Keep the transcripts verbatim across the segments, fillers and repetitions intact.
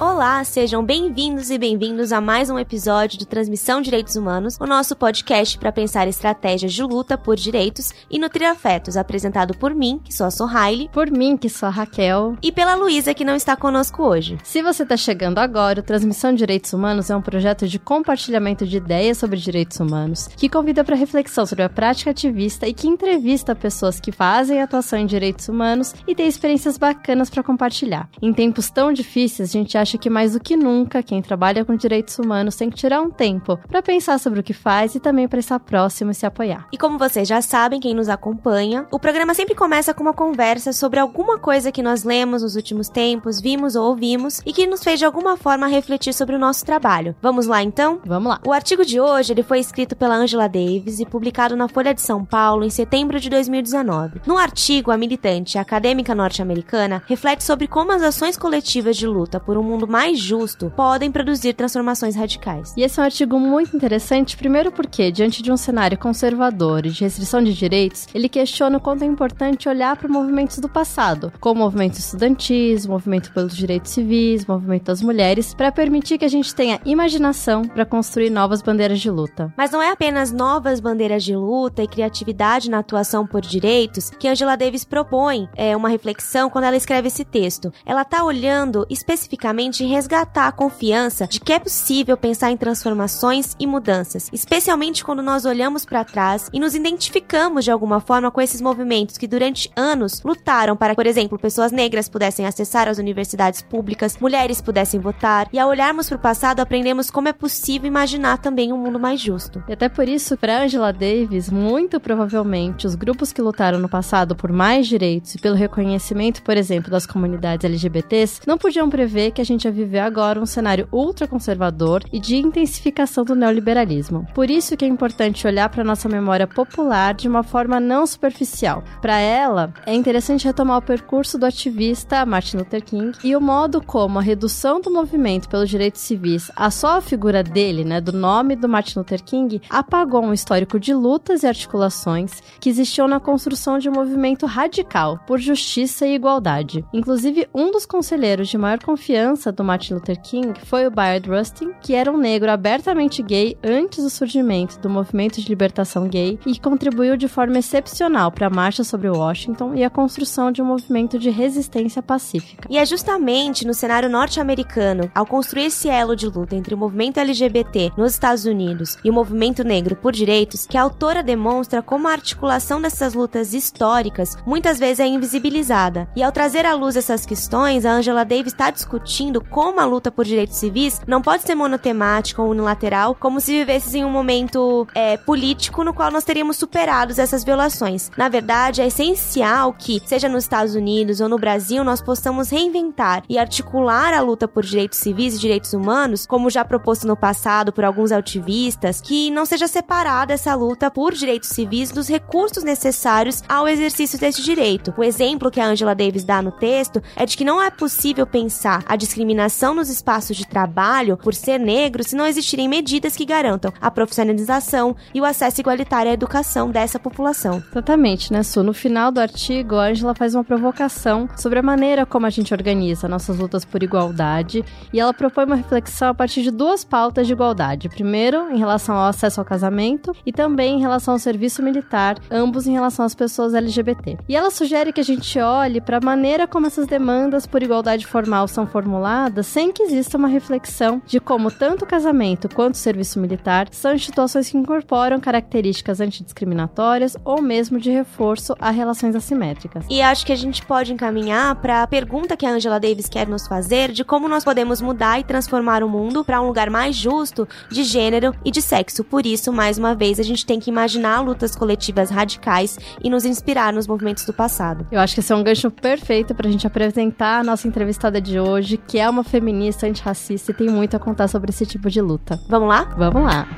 Olá, sejam bem-vindos e bem-vindos a mais um episódio de Transmissão Direitos Humanos, o nosso podcast para pensar estratégias de luta por direitos e nutrir afetos, apresentado por mim, que sou a Sohaile, por mim, que sou a Raquel, e pela Luísa, que não está conosco hoje. Se você está chegando agora, o Transmissão Direitos Humanos é um projeto de compartilhamento de ideias sobre direitos humanos, que convida para reflexão sobre a prática ativista e que entrevista pessoas que fazem atuação em direitos humanos e têm experiências bacanas para compartilhar. Em tempos tão difíceis, a gente acha que mais do que nunca, quem trabalha com direitos humanos tem que tirar um tempo para pensar sobre o que faz e também para estar próximo e se apoiar. E como vocês já sabem, quem nos acompanha, o programa sempre começa com uma conversa sobre alguma coisa que nós lemos nos últimos tempos, vimos ou ouvimos e que nos fez de alguma forma refletir sobre o nosso trabalho. Vamos lá então? Vamos lá! O artigo de hoje ele foi escrito pela Angela Davis e publicado na Folha de São Paulo em setembro de dois mil e dezenove. No artigo, a militante e acadêmica norte-americana reflete sobre como as ações coletivas de luta por um mundo mais justo podem produzir transformações radicais. E esse é um artigo muito interessante, primeiro porque, diante de um cenário conservador e de restrição de direitos, ele questiona o quanto é importante olhar para movimentos do passado, como movimentos estudantis, movimento pelos direitos civis, movimento das mulheres, para permitir que a gente tenha imaginação para construir novas bandeiras de luta. Mas não é apenas novas bandeiras de luta e criatividade na atuação por direitos que Angela Davis propõe é, uma reflexão quando ela escreve esse texto. Ela está olhando especificamente de resgatar a confiança de que é possível pensar em transformações e mudanças, especialmente quando nós olhamos para trás e nos identificamos de alguma forma com esses movimentos que durante anos lutaram para, por exemplo, pessoas negras pudessem acessar as universidades públicas, mulheres pudessem votar, e ao olharmos para o passado aprendemos como é possível imaginar também um mundo mais justo. E até por isso, para Angela Davis, muito provavelmente os grupos que lutaram no passado por mais direitos e pelo reconhecimento, por exemplo, das comunidades L G B Ts, não podiam prever que a gente viver agora um cenário ultraconservador e de intensificação do neoliberalismo. Por isso que é importante olhar para nossa memória popular de uma forma não superficial. Para ela, é interessante retomar o percurso do ativista Martin Luther King e o modo como a redução do movimento pelos direitos civis a só a figura dele, né, do nome do Martin Luther King, apagou um histórico de lutas e articulações que existiam na construção de um movimento radical por justiça e igualdade. Inclusive, um dos conselheiros de maior confiança do Martin Luther King foi o Bayard Rustin, que era um negro abertamente gay antes do surgimento do movimento de libertação gay e contribuiu de forma excepcional para a marcha sobre Washington e a construção de um movimento de resistência pacífica. E é justamente no cenário norte-americano, ao construir esse elo de luta entre o movimento L G B T nos Estados Unidos e o movimento negro por direitos, que a autora demonstra como a articulação dessas lutas históricas muitas vezes é invisibilizada. E ao trazer à luz essas questões, a Angela Davis está discutindo como a luta por direitos civis não pode ser monotemática ou unilateral, como se vivesses em um momento é, político no qual nós teríamos superado essas violações. Na verdade, é essencial que, seja nos Estados Unidos ou no Brasil, nós possamos reinventar e articular a luta por direitos civis e direitos humanos, como já proposto no passado por alguns ativistas, que não seja separada essa luta por direitos civis dos recursos necessários ao exercício desse direito. O exemplo que a Angela Davis dá no texto é de que não é possível pensar a discriminação nos espaços de trabalho por ser negro se não existirem medidas que garantam a profissionalização e o acesso igualitário à educação dessa população. Exatamente, né, Su? No final do artigo, a Angela faz uma provocação sobre a maneira como a gente organiza nossas lutas por igualdade e ela propõe uma reflexão a partir de duas pautas de igualdade. Primeiro, em relação ao acesso ao casamento e também em relação ao serviço militar, ambos em relação às pessoas L G B T. E ela sugere que a gente olhe para a maneira como essas demandas por igualdade formal são formuladas sem que exista uma reflexão de como tanto o casamento quanto o serviço militar são instituições que incorporam características antidiscriminatórias ou mesmo de reforço a relações assimétricas. E acho que a gente pode encaminhar para a pergunta que a Angela Davis quer nos fazer de como nós podemos mudar e transformar o mundo para um lugar mais justo de gênero e de sexo. Por isso, mais uma vez, a gente tem que imaginar lutas coletivas radicais e nos inspirar nos movimentos do passado. Eu acho que esse é um gancho perfeito para a gente apresentar a nossa entrevistada de hoje, que é uma feminista antirracista e tem muito a contar sobre esse tipo de luta. Vamos lá? Vamos lá!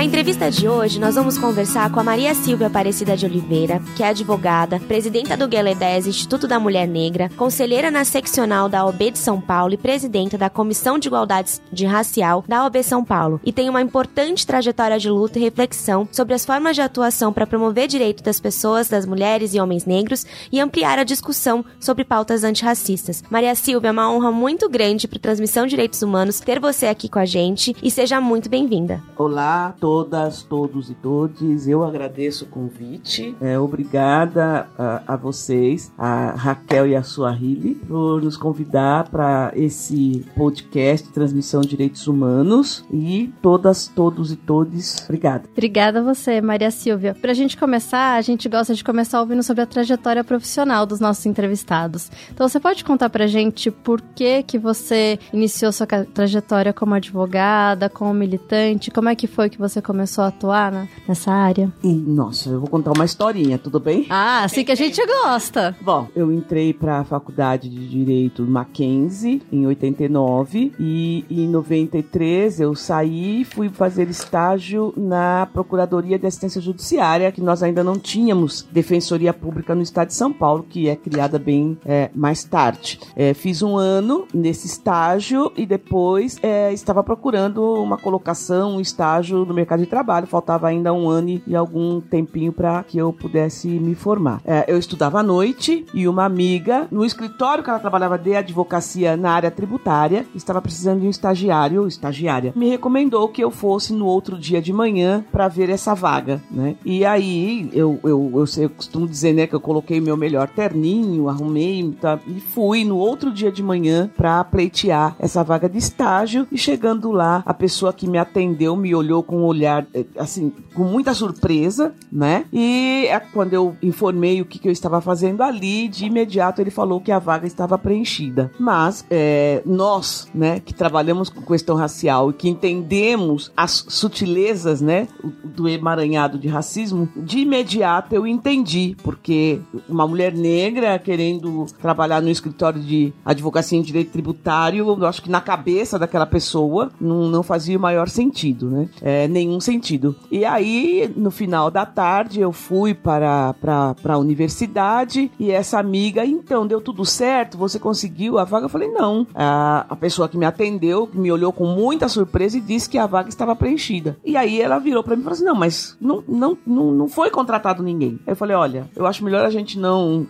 Na entrevista de hoje, nós vamos conversar com a Maria Silvia Aparecida de Oliveira, que é advogada, presidenta do Geledés, Instituto da Mulher Negra, conselheira na seccional da O A B de São Paulo e presidenta da Comissão de Igualdades de Racial da O A B São Paulo, e tem uma importante trajetória de luta e reflexão sobre as formas de atuação para promover direito das pessoas, das mulheres e homens negros e ampliar a discussão sobre pautas antirracistas. Maria Silvia, é uma honra muito grande para a Transmissão Direitos Humanos ter você aqui com a gente e seja muito bem-vinda. Olá, todas, todos e todes. Eu agradeço o convite. É, obrigada a, a vocês, a Raquel e a Suahili, por nos convidar para esse podcast Transmissão Direitos Humanos. E todas, todos e todes, obrigada. Obrigada a você, Maria Silvia. Para a gente começar, a gente gosta de começar ouvindo sobre a trajetória profissional dos nossos entrevistados. Então, você pode contar para a gente por que que você iniciou sua trajetória como advogada, como militante? Como é que foi que você começou a atuar na, nessa área? E, nossa, eu vou contar uma historinha, tudo bem? Ah, assim que a gente gosta! Bom, eu entrei para a Faculdade de Direito Mackenzie em oitenta e nove e em noventa e três eu saí e fui fazer estágio na Procuradoria de Assistência Judiciária, que nós ainda não tínhamos Defensoria Pública no Estado de São Paulo, que é criada bem é, mais tarde. É, fiz um ano nesse estágio e depois é, estava procurando uma colocação, um estágio no mercado de trabalho. Faltava ainda um ano e algum tempinho para que eu pudesse me formar. É, eu estudava à noite e uma amiga, no escritório que ela trabalhava de advocacia na área tributária, estava precisando de um estagiário ou estagiária. Me recomendou que eu fosse no outro dia de manhã para ver essa vaga, né? E aí, eu, eu, eu, eu costumo dizer, né, que eu coloquei meu melhor terninho, arrumei, tá, e fui no outro dia de manhã para pleitear essa vaga de estágio. E chegando lá, a pessoa que me atendeu me olhou com um olhar, assim, com muita surpresa, né? E quando eu informei o que, que eu estava fazendo ali, de imediato ele falou que a vaga estava preenchida. Mas é, nós, né, que trabalhamos com questão racial e que entendemos as sutilezas, né, do emaranhado de racismo, de imediato eu entendi, porque uma mulher negra querendo trabalhar no escritório de advocacia em direito tributário, eu acho que na cabeça daquela pessoa não, não fazia o maior sentido, né? É, nenhum sentido. E aí, no final da tarde, eu fui para, para, para a universidade e essa amiga, então, deu tudo certo? Você conseguiu a vaga? Eu falei, não. A, a pessoa que me atendeu, que me olhou com muita surpresa e disse que a vaga estava preenchida. E aí ela virou para mim e falou assim, não, mas não, não, não, não foi contratado ninguém. Eu falei, olha, eu acho melhor a gente não...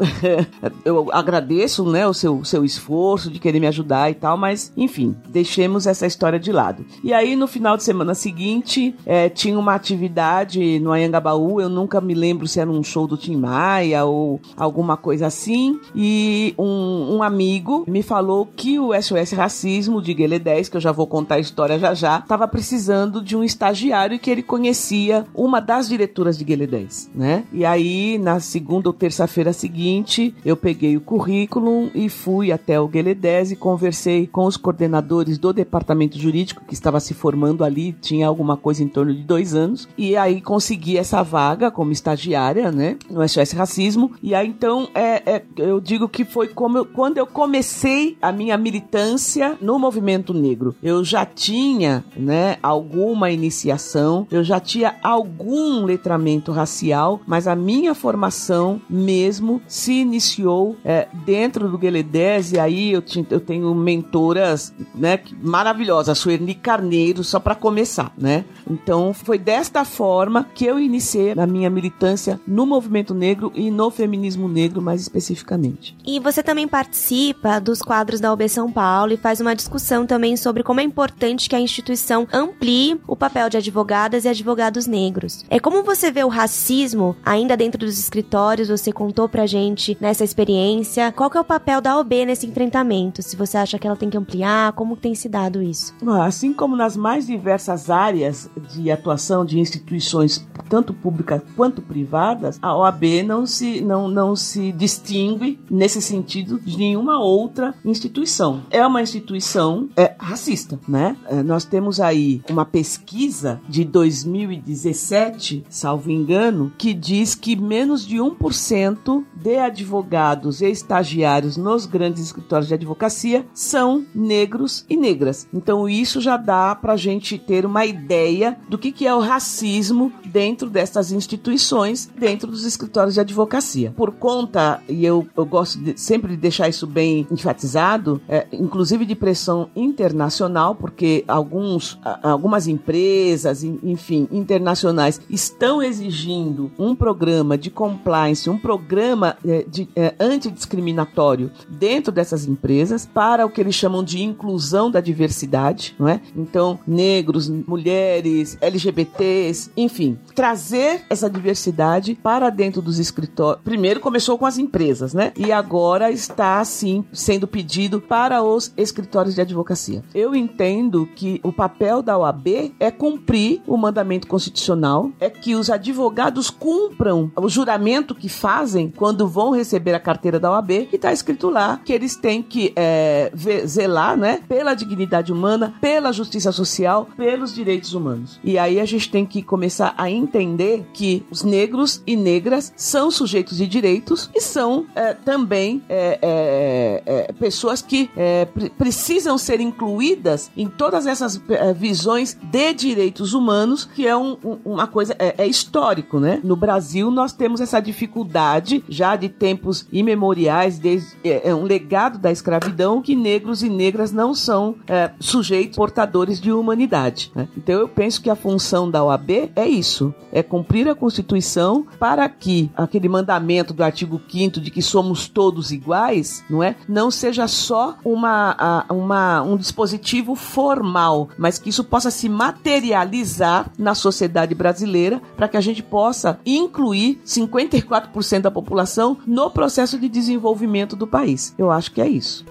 eu agradeço, né, o seu, seu esforço de querer me ajudar e tal, mas, enfim, deixemos essa história de lado. E aí, no final de semana seguinte, é, tinha uma atividade no Ajangabaú, eu nunca me lembro se era um show do Tim Maia ou alguma coisa assim, e um, um amigo me falou que o S O S Racismo de Geledés, que eu já vou contar a história já já, estava precisando de um estagiário e que ele conhecia uma das diretoras de Geledés, né? E aí, na segunda ou terça-feira seguinte, eu peguei o currículo e fui até o Geledés e conversei com os coordenadores do departamento jurídico, que estava se formando ali, tinha alguma coisa em torno de dois anos, e aí consegui essa vaga como estagiária, né, no S O S Racismo. E aí então é, é, eu digo que foi como eu, quando eu comecei a minha militância no movimento negro. Eu já tinha, né, alguma iniciação, eu já tinha algum letramento racial, mas a minha formação mesmo se iniciou é, dentro do Geledés. E aí eu, tinha, eu tenho mentoras, né, maravilhosas, a Sueli Carneiro, só para começar, né? Então foi desta forma que eu iniciei a minha militância no movimento negro e no feminismo negro mais especificamente. E você também participa dos quadros da O A B São Paulo e faz uma discussão também sobre como é importante que a instituição amplie o papel de advogadas e advogados negros. É como você vê o racismo ainda dentro dos escritórios? Você contou pra gente nessa experiência. Qual que é o papel da O A B nesse enfrentamento? Se você acha que ela tem que ampliar, como tem se dado isso? Assim como nas mais diversas áreas de atuação de instituições, tanto públicas quanto privadas, a O A B não se, não, não se distingue nesse sentido de nenhuma outra instituição. É uma instituição é, racista, né? É, nós temos aí uma pesquisa de dois mil e dezessete, salvo engano, que diz que menos de um por cento de advogados e estagiários nos grandes escritórios de advocacia são negros e negras. Então isso já dá pra gente ter uma ideia do que, que é o racismo dentro dessas instituições, dentro dos escritórios de advocacia. Por conta, e eu, eu gosto de, sempre de deixar isso bem enfatizado, é, inclusive de pressão internacional, porque alguns, algumas empresas, enfim, internacionais estão exigindo um programa de compliance, um programa é, de, é, antidiscriminatório dentro dessas empresas para o que eles chamam de inclusão da diversidade, não é? Então, negros, mulheres, L G B Ts, enfim, trazer essa diversidade para dentro dos escritórios. Primeiro começou com as empresas, né? E agora está, sim, sendo pedido para os escritórios de advocacia. Eu entendo que o papel da O A B é cumprir o mandamento constitucional, é que os advogados cumpram o juramento que fazem quando vão receber a carteira da O A B, que está escrito lá que eles têm que é, zelar, né, pela dignidade humana, pela justiça social, pelos direitos humanos. E aí a gente tem que começar a entender que os negros e negras são sujeitos de direitos e são é, também é, é, é, pessoas que é, pre- precisam ser incluídas em todas essas é, visões de direitos humanos, que é um, um, uma coisa é, é histórico, né? No Brasil nós temos essa dificuldade já de tempos imemoriais, desde, é, é um legado da escravidão, que negros e negras não são é, sujeitos portadores de humanidade, né? Então eu penso que a função da O A B é isso, é cumprir a Constituição para que aquele mandamento do artigo quinto de que somos todos iguais, não é? Não seja só uma, uma, um dispositivo formal, mas que isso possa se materializar na sociedade brasileira, para que a gente possa incluir cinquenta e quatro por cento da população no processo de desenvolvimento do país. Eu acho que é isso.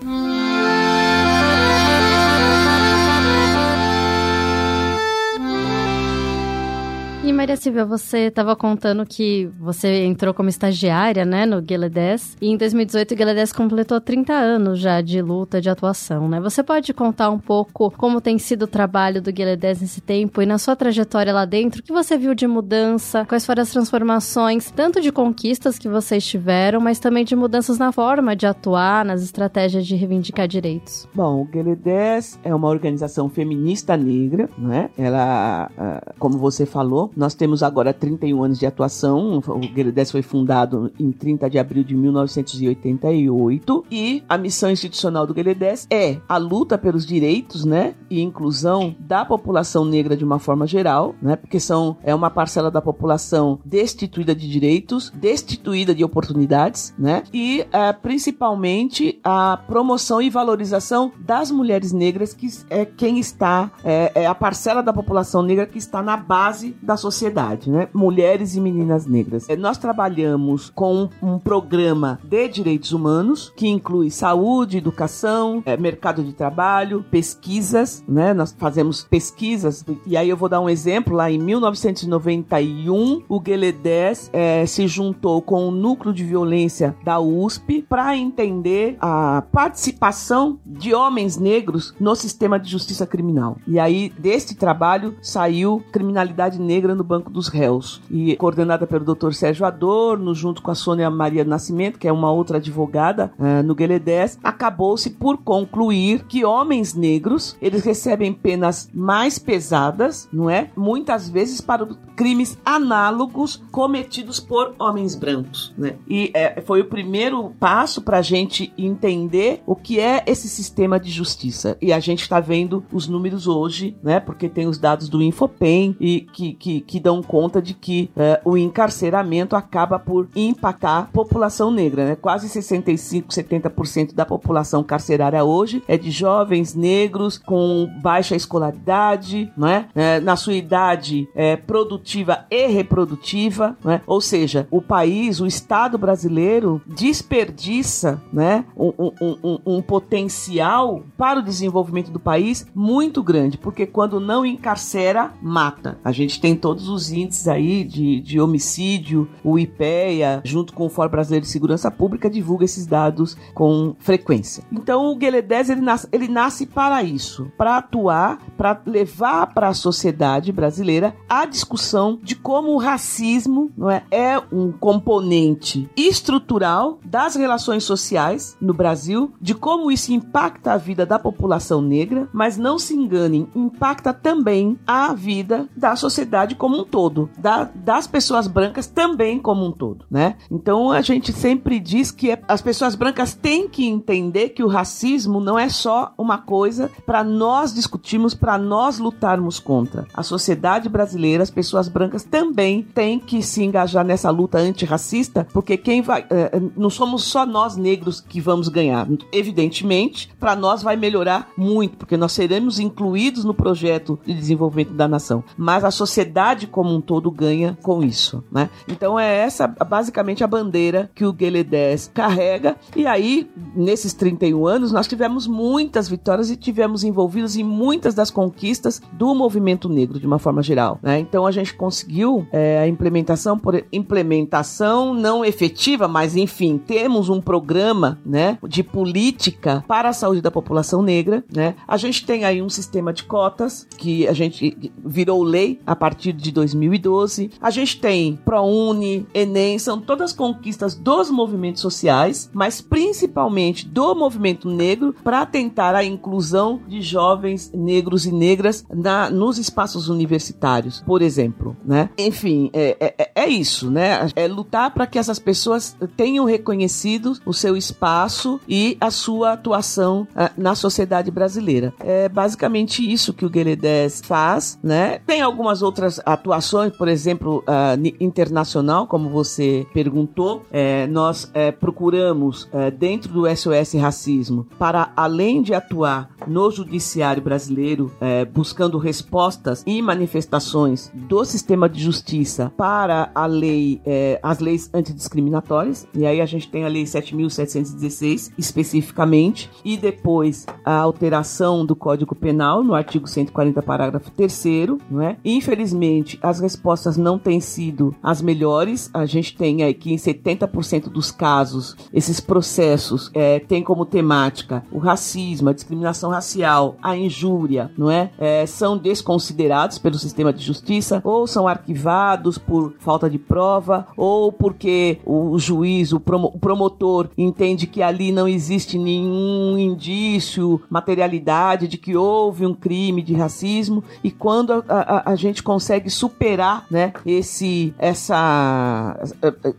E Maria Silvia, você estava contando que você entrou como estagiária, né, no Geledés, e em dois mil e dezoito o Geledés completou trinta anos já de luta, de atuação, né? Você pode contar um pouco como tem sido o trabalho do Geledés nesse tempo e na sua trajetória lá dentro, o que você viu de mudança, quais foram as transformações, tanto de conquistas que vocês tiveram, mas também de mudanças na forma de atuar, nas estratégias de reivindicar direitos? Bom, o Geledés é uma organização feminista negra, né? Ela, como você falou, nós temos agora trinta e um anos de atuação. O Geledés foi fundado em trinta de abril de mil novecentos e oitenta e oito e a missão institucional do Geledés é a luta pelos direitos, né, e inclusão da população negra de uma forma geral, né, porque são, é uma parcela da população destituída de direitos, destituída de oportunidades, né, e é, principalmente a promoção e valorização das mulheres negras, que é quem está, é, é a parcela da população negra que está na base da sociedade sociedade, né? Mulheres e meninas negras. Nós trabalhamos com um programa de direitos humanos que inclui saúde, educação, é, mercado de trabalho, pesquisas, né? Nós fazemos pesquisas, e aí eu vou dar um exemplo. Lá em mil novecentos e noventa e um, o Geledés é, se juntou com o Núcleo de Violência da U S P para entender a participação de homens negros no sistema de justiça criminal. E aí, deste trabalho, saiu Criminalidade Negra no Banco dos Réus, e coordenada pelo doutor Sérgio Adorno, junto com a Sônia Maria Nascimento, que é uma outra advogada uh, no Geledés, acabou-se por concluir que homens negros, eles recebem penas mais pesadas, não é? Muitas vezes para crimes análogos cometidos por homens brancos, né? E é, foi o primeiro passo para a gente entender o que é esse sistema de justiça. E a gente está vendo os números hoje, né? Porque tem os dados do InfoPen e que Que, que dão conta de que é, o encarceramento acaba por impactar a população negra, né? Quase sessenta e cinco, setenta por cento da população carcerária hoje é de jovens negros com baixa escolaridade, né? É, na sua idade é, produtiva e reprodutiva, né? Ou seja, o país, o Estado brasileiro desperdiça, né, um, um, um, um potencial para o desenvolvimento do país muito grande, porque quando não encarcera, mata. A gente tem todos os índices aí de, de homicídio, o I P E A, junto com o Fórum Brasileiro de Segurança Pública, divulga esses dados com frequência. Então, o Geledés, ele nasce, ele nasce para isso, para atuar, para levar para a sociedade brasileira a discussão de como o racismo, não é, é um componente estrutural das relações sociais no Brasil, de como isso impacta a vida da população negra, mas não se enganem, impacta também a vida da sociedade como um todo, da, das pessoas brancas também como um todo, né? Então a gente sempre diz que é, as pessoas brancas têm que entender que o racismo não é só uma coisa para nós discutirmos, para nós lutarmos contra. A sociedade brasileira, as pessoas brancas também têm que se engajar nessa luta antirracista, porque quem vai, é, não somos só nós negros que vamos ganhar. Evidentemente, para nós vai melhorar muito, porque nós seremos incluídos no projeto de desenvolvimento da nação, mas a sociedade como um todo ganha com isso, né? Então é essa basicamente a bandeira que o Geledés carrega, e aí nesses trinta e um anos nós tivemos muitas vitórias e tivemos envolvidos em muitas das conquistas do movimento negro de uma forma geral, né? Então a gente conseguiu é, a implementação por implementação não efetiva, mas enfim, temos um programa, né, de política para a saúde da população negra, né? A gente tem aí um sistema de cotas que a gente virou lei a partir de dois mil e doze. A gente tem ProUni, Enem, são todas conquistas dos movimentos sociais, mas principalmente do movimento negro, para tentar a inclusão de jovens negros e negras na, nos espaços universitários, por exemplo, né? Enfim, é, é, é isso, né? É lutar para que essas pessoas tenham reconhecido o seu espaço e a sua atuação uh, na sociedade brasileira. É basicamente isso que o Geledés faz, né? Tem algumas outras atuações, por exemplo, uh, internacional, como você perguntou. É, nós é, procuramos, é, dentro do S O S Racismo, para além de atuar no judiciário brasileiro, é, buscando respostas e manifestações do sistema de justiça para a lei, é, as leis antidiscriminatórias, e aí a gente tem a lei sete mil setecentos e dezesseis especificamente, e depois a alteração do Código Penal no artigo cento e quarenta, parágrafo terceiro, não é? Infelizmente, as respostas não têm sido as melhores. A gente tem aí que em setenta por cento dos casos, esses processos é, têm como temática o racismo, a discriminação racial, a injúria, não é? É, são desconsiderados pelo sistema de justiça, ou são arquivados por falta de prova, ou porque o juiz, o, promo, o promotor entende que ali não existe nenhum indício, materialidade de que houve um crime de racismo. E quando a, a, a gente consegue superar, né, esse, essa,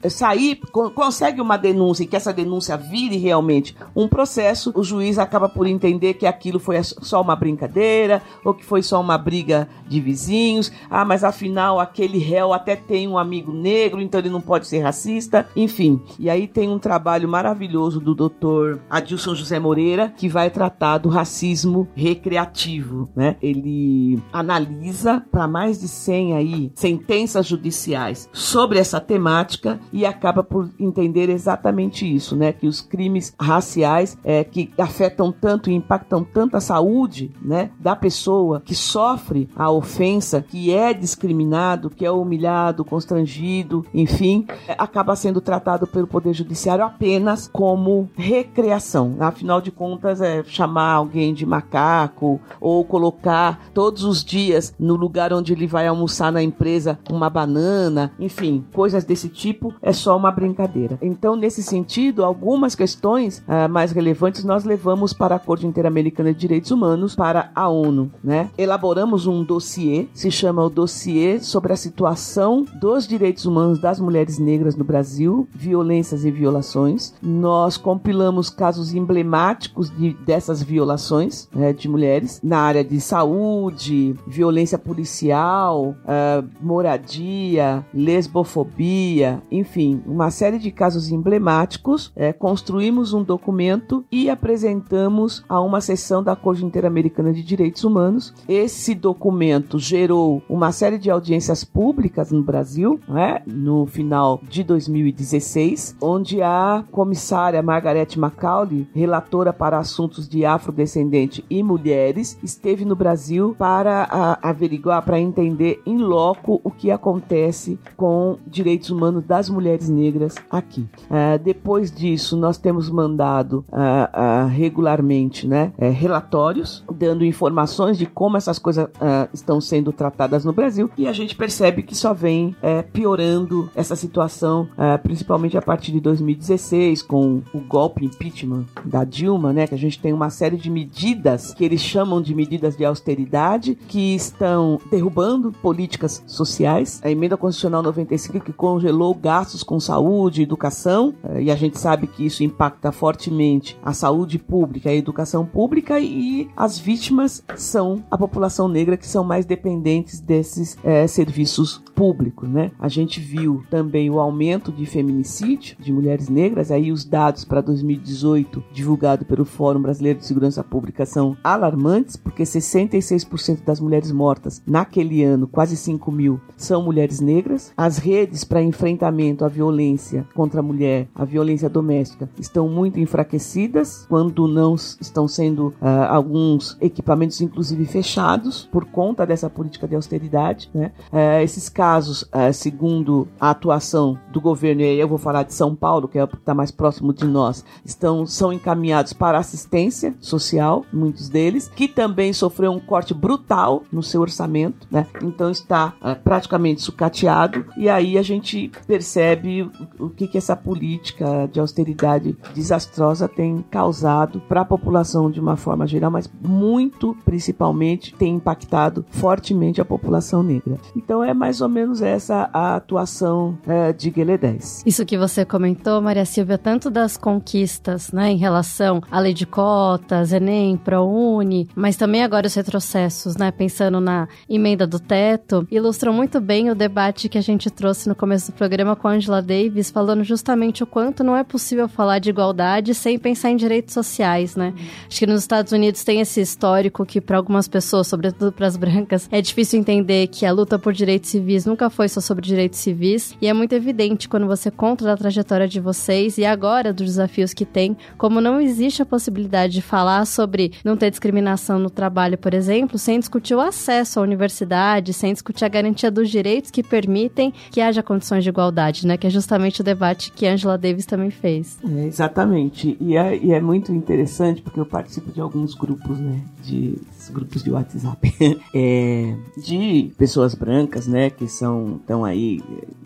sair, consegue uma denúncia e que essa denúncia vire realmente um processo, o juiz acaba por entender que aquilo foi só uma brincadeira, ou que foi só uma briga de vizinhos. Ah, mas afinal aquele réu até tem um amigo negro, então ele não pode ser racista, enfim. E aí tem um trabalho maravilhoso do doutor Adilson José Moreira, que vai tratar do racismo recreativo, né? Ele analisa para mais de cem aí sentenças judiciais sobre essa temática e acaba por entender exatamente isso, né? Que os crimes raciais é, que afetam tanto e impactam tanto a saúde, né, da pessoa que sofre a ofensa, que é discriminado, que é humilhado, constrangido, enfim, acaba sendo tratado pelo Poder Judiciário apenas como recreação. Afinal de contas, é chamar alguém de macaco ou colocar todos os dias no lugar onde ele vai almoçar na empresa uma banana, enfim, coisas desse tipo, é só uma brincadeira. Então, nesse sentido, algumas questões uh, mais relevantes nós levamos para a Corte Interamericana de Direitos Humanos, para a ONU, né? Elaboramos um dossiê, se chama o dossiê sobre a situação dos direitos humanos das mulheres negras no Brasil, violências e violações. Nós compilamos casos emblemáticos de, dessas violações, né, de mulheres na área de saúde, violência policial, uh, moradia, lesbofobia, enfim, uma série de casos emblemáticos. É, construímos um documento e apresentamos a uma sessão edição da Corte Interamericana de Direitos Humanos. Esse documento gerou uma série de audiências públicas no Brasil, né, no final de dois mil e dezesseis, onde a comissária Margareth Macaulay, relatora para assuntos de afrodescendente e mulheres, esteve no Brasil para a, averiguar, para entender em loco o que acontece com direitos humanos das mulheres negras aqui. Uh, depois disso, nós temos mandado uh, uh, regularmente, né, uh, relatórios, dando informações de como essas coisas uh, estão sendo tratadas no Brasil, e a gente percebe que só vem uh, piorando essa situação, uh, principalmente a partir de dois mil e dezesseis, com o golpe, impeachment da Dilma, né, que a gente tem uma série de medidas que eles chamam de medidas de austeridade, que estão derrubando políticas sociais. A Emenda Constitucional noventa e cinco, que congelou gastos com saúde e educação, e a gente sabe que isso impacta fortemente a saúde pública e a educação pública, e as vítimas são a população negra, que são mais dependentes desses é, serviços públicos, né? A gente viu também o aumento de feminicídio de mulheres negras. Aí os dados para dois mil e dezoito, divulgado pelo Fórum Brasileiro de Segurança Pública, são alarmantes, porque sessenta e seis por cento das mulheres mortas naquele ano, quase cinco mil, são mulheres negras. As redes para enfrentamento à violência contra a mulher, à violência doméstica, estão muito enfraquecidas, quando não estão sendo uh, alguns equipamentos, inclusive, fechados por conta dessa política de austeridade, né? Uh, esses casos, uh, segundo a atuação do governo, e aí eu vou falar de São Paulo, que é o que está mais próximo de nós, estão, são encaminhados para assistência social, muitos deles, que também sofreu um corte brutal no seu orçamento, né? Então está uh, praticamente sucateado, e aí a gente percebe o que, que essa política de austeridade desastrosa tem causado para a população de uma forma geral, mas muito, principalmente, tem impactado fortemente a população negra. Então é mais ou menos essa a atuação uh, de Geledés. Isso que você comentou, Maria Silvia, tanto das conquistas, né, em relação à lei de cotas, Enem, ProUni, mas também agora os retrocessos, né, pensando na emenda do teto, ilustram muito bem o debate que a gente trouxe no começo do programa com a Angela Davis, falando justamente o quanto não é possível falar de igualdade sem pensar em direitos sociais, né? Acho que nos Estados Unidos tem esse histórico que, para algumas pessoas, sobretudo para as brancas, é difícil entender que a luta por direitos civis nunca foi só sobre direitos civis, e é muito evidente quando você conta da trajetória de vocês e agora dos desafios que tem, como não existe a possibilidade de falar sobre não ter discriminação no trabalho, por exemplo, sem discutir o acesso à universidade, sem discutir a garantia dos direitos que permitem que haja condições de igualdade, né? Que é justamente o debate que Angela Davis também fez. É, exatamente. E é, e é muito interessante, porque eu participo de alguns grupos, né? De grupos de WhatsApp, é, de pessoas brancas, né? Que são, estão aí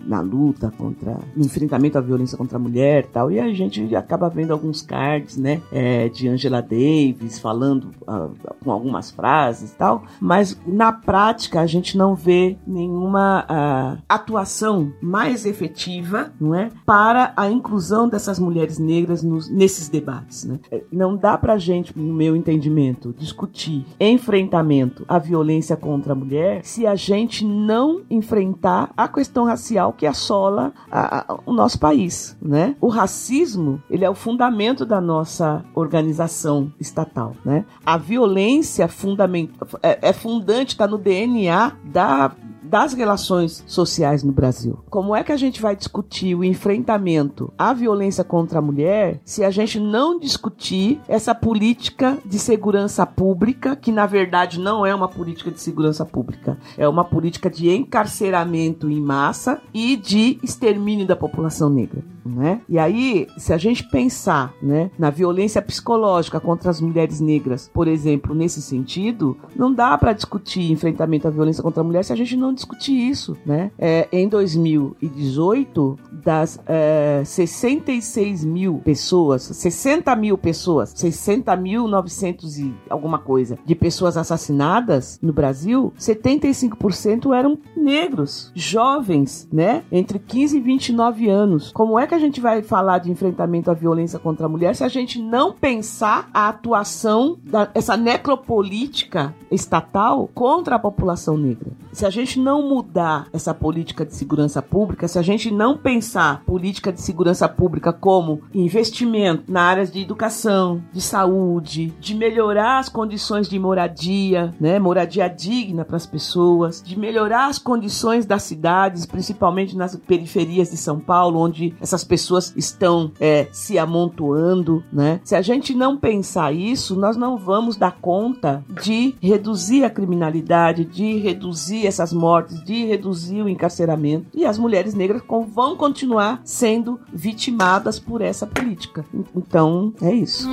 na luta contra, enfrentamento à violência contra a mulher e tal. E a gente acaba vendo alguns cards, né? É, de Angela Davis falando uh, com algumas frases e tal. Mas na prática a gente não vê nenhuma uh, atuação mais efetiva, não é? Para a inclusão dessas mulheres negras nos, nesses debates, né? Não dá pra gente, no meu entendimento, discutir enfrentamento à violência contra a mulher se a gente não enfrentar a questão racial que assola a, a, o nosso país, né? O racismo, ele é o fundamento da nossa organização estatal, né? A violência fundament, é, é fundante, tá no D N A da... das relações sociais no Brasil. Como é que a gente vai discutir o enfrentamento à violência contra a mulher se a gente não discutir essa política de segurança pública, que na verdade não é uma política de segurança pública, é uma política de encarceramento em massa e de extermínio da população negra, né? E aí, se a gente pensar, né, na violência psicológica contra as mulheres negras, por exemplo, nesse sentido, não dá para discutir enfrentamento à violência contra a mulher se a gente não discutir isso, né? É, em dois mil e dezoito, das é, sessenta e seis mil pessoas, sessenta mil pessoas, sessenta mil e novecentos e alguma coisa de pessoas assassinadas no Brasil, setenta e cinco por cento eram negros, jovens, né? Entre quinze e vinte e nove anos. Como é que a gente vai falar de enfrentamento à violência contra a mulher se a gente não pensar a atuação dessa necropolítica estatal contra a população negra? se a gente não mudar essa política de segurança pública, se a gente não pensar política de segurança pública como investimento na área de educação, de saúde, de melhorar as condições de moradia, né, moradia digna para as pessoas, de melhorar as condições das cidades, principalmente nas periferias de São Paulo, onde essas pessoas estão é, se amontoando, né? Se a gente não pensar isso, nós não vamos dar conta de reduzir a criminalidade, de reduzir essas mortes, de reduzir o encarceramento. E as mulheres negras vão continuar sendo vitimadas por essa política. Então, é isso.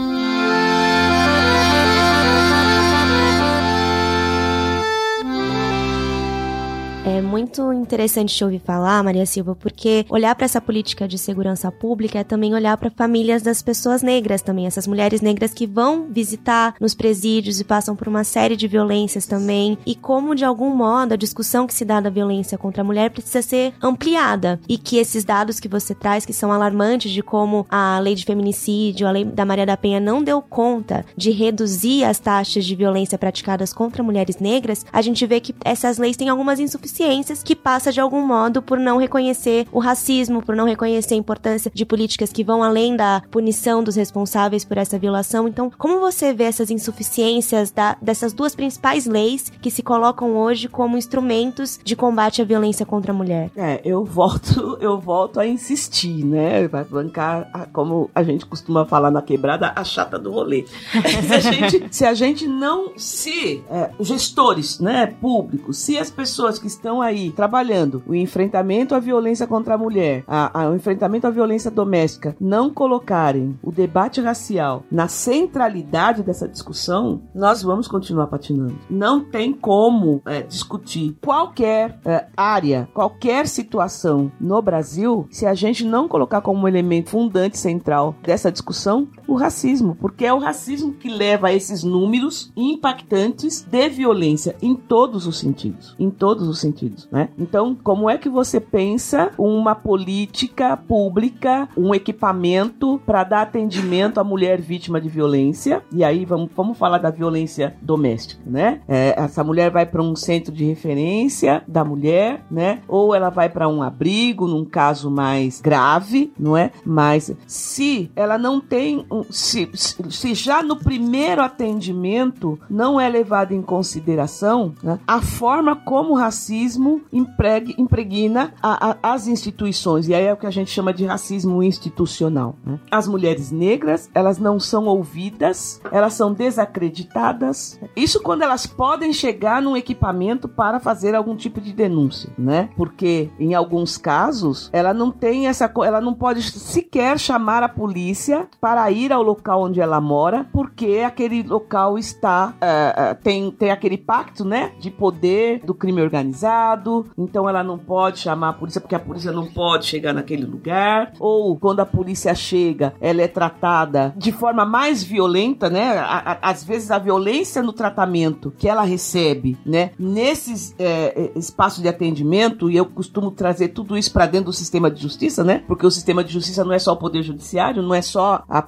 É muito interessante te ouvir falar, Maria Silva, porque olhar para essa política de segurança pública é também olhar para famílias das pessoas negras também, essas mulheres negras que vão visitar nos presídios e passam por uma série de violências também, e como, de algum modo, a discussão que se dá da violência contra a mulher precisa ser ampliada, e que esses dados que você traz, que são alarmantes, de como a lei de feminicídio, a lei da Maria da Penha não deu conta de reduzir as taxas de violência praticadas contra mulheres negras, a gente vê que essas leis têm algumas insuficiências, ciências que passa de algum modo por não reconhecer o racismo, por não reconhecer a importância de políticas que vão além da punição dos responsáveis por essa violação. Então, como você vê essas insuficiências da, dessas duas principais leis que se colocam hoje como instrumentos de combate à violência contra a mulher? É, eu volto, eu volto a insistir, né? Vai bancar, a, como a gente costuma falar na quebrada, a chata do rolê. se, a gente, se a gente não, se é, gestores, né, públicos, se as pessoas que estão aí trabalhando o enfrentamento à violência contra a mulher, a, a, o enfrentamento à violência doméstica, não colocarem o debate racial na centralidade dessa discussão, nós vamos continuar patinando. Não tem como é, discutir qualquer é, área, qualquer situação no Brasil, se a gente não colocar como elemento fundante central dessa discussão o racismo, porque é o racismo que leva a esses números impactantes de violência em todos os sentidos, em todos os sentidos. Né? Então, como é que você pensa uma política pública, um equipamento para dar atendimento à mulher vítima de violência? E aí vamos, vamos falar da violência doméstica, né? É, essa mulher vai para um centro de referência da mulher, né? Ou ela vai para um abrigo, num caso mais grave, não é? Mas se ela não tem, um, se, se já no primeiro atendimento não é levado em consideração, né, a forma como o racismo Impregue, impregna a, a, as instituições, e aí é o que a gente chama de racismo institucional, né? As mulheres negras, elas não são ouvidas, elas são desacreditadas, isso quando elas podem chegar num equipamento para fazer algum tipo de denúncia, né? Porque em alguns casos ela não tem essa, ela não pode sequer chamar a polícia para ir ao local onde ela mora, porque aquele local está uh, uh, tem, tem aquele pacto, né, de poder do crime organizado. Então ela não pode chamar a polícia, porque a polícia não pode chegar naquele lugar, ou quando a polícia chega, ela é tratada de forma mais violenta, né? À, à, às vezes a violência no tratamento que ela recebe, né, nesses é, espaços de atendimento, e eu costumo trazer tudo isso para dentro do sistema de justiça, né, porque o sistema de justiça não é só o poder judiciário, não é só a, a,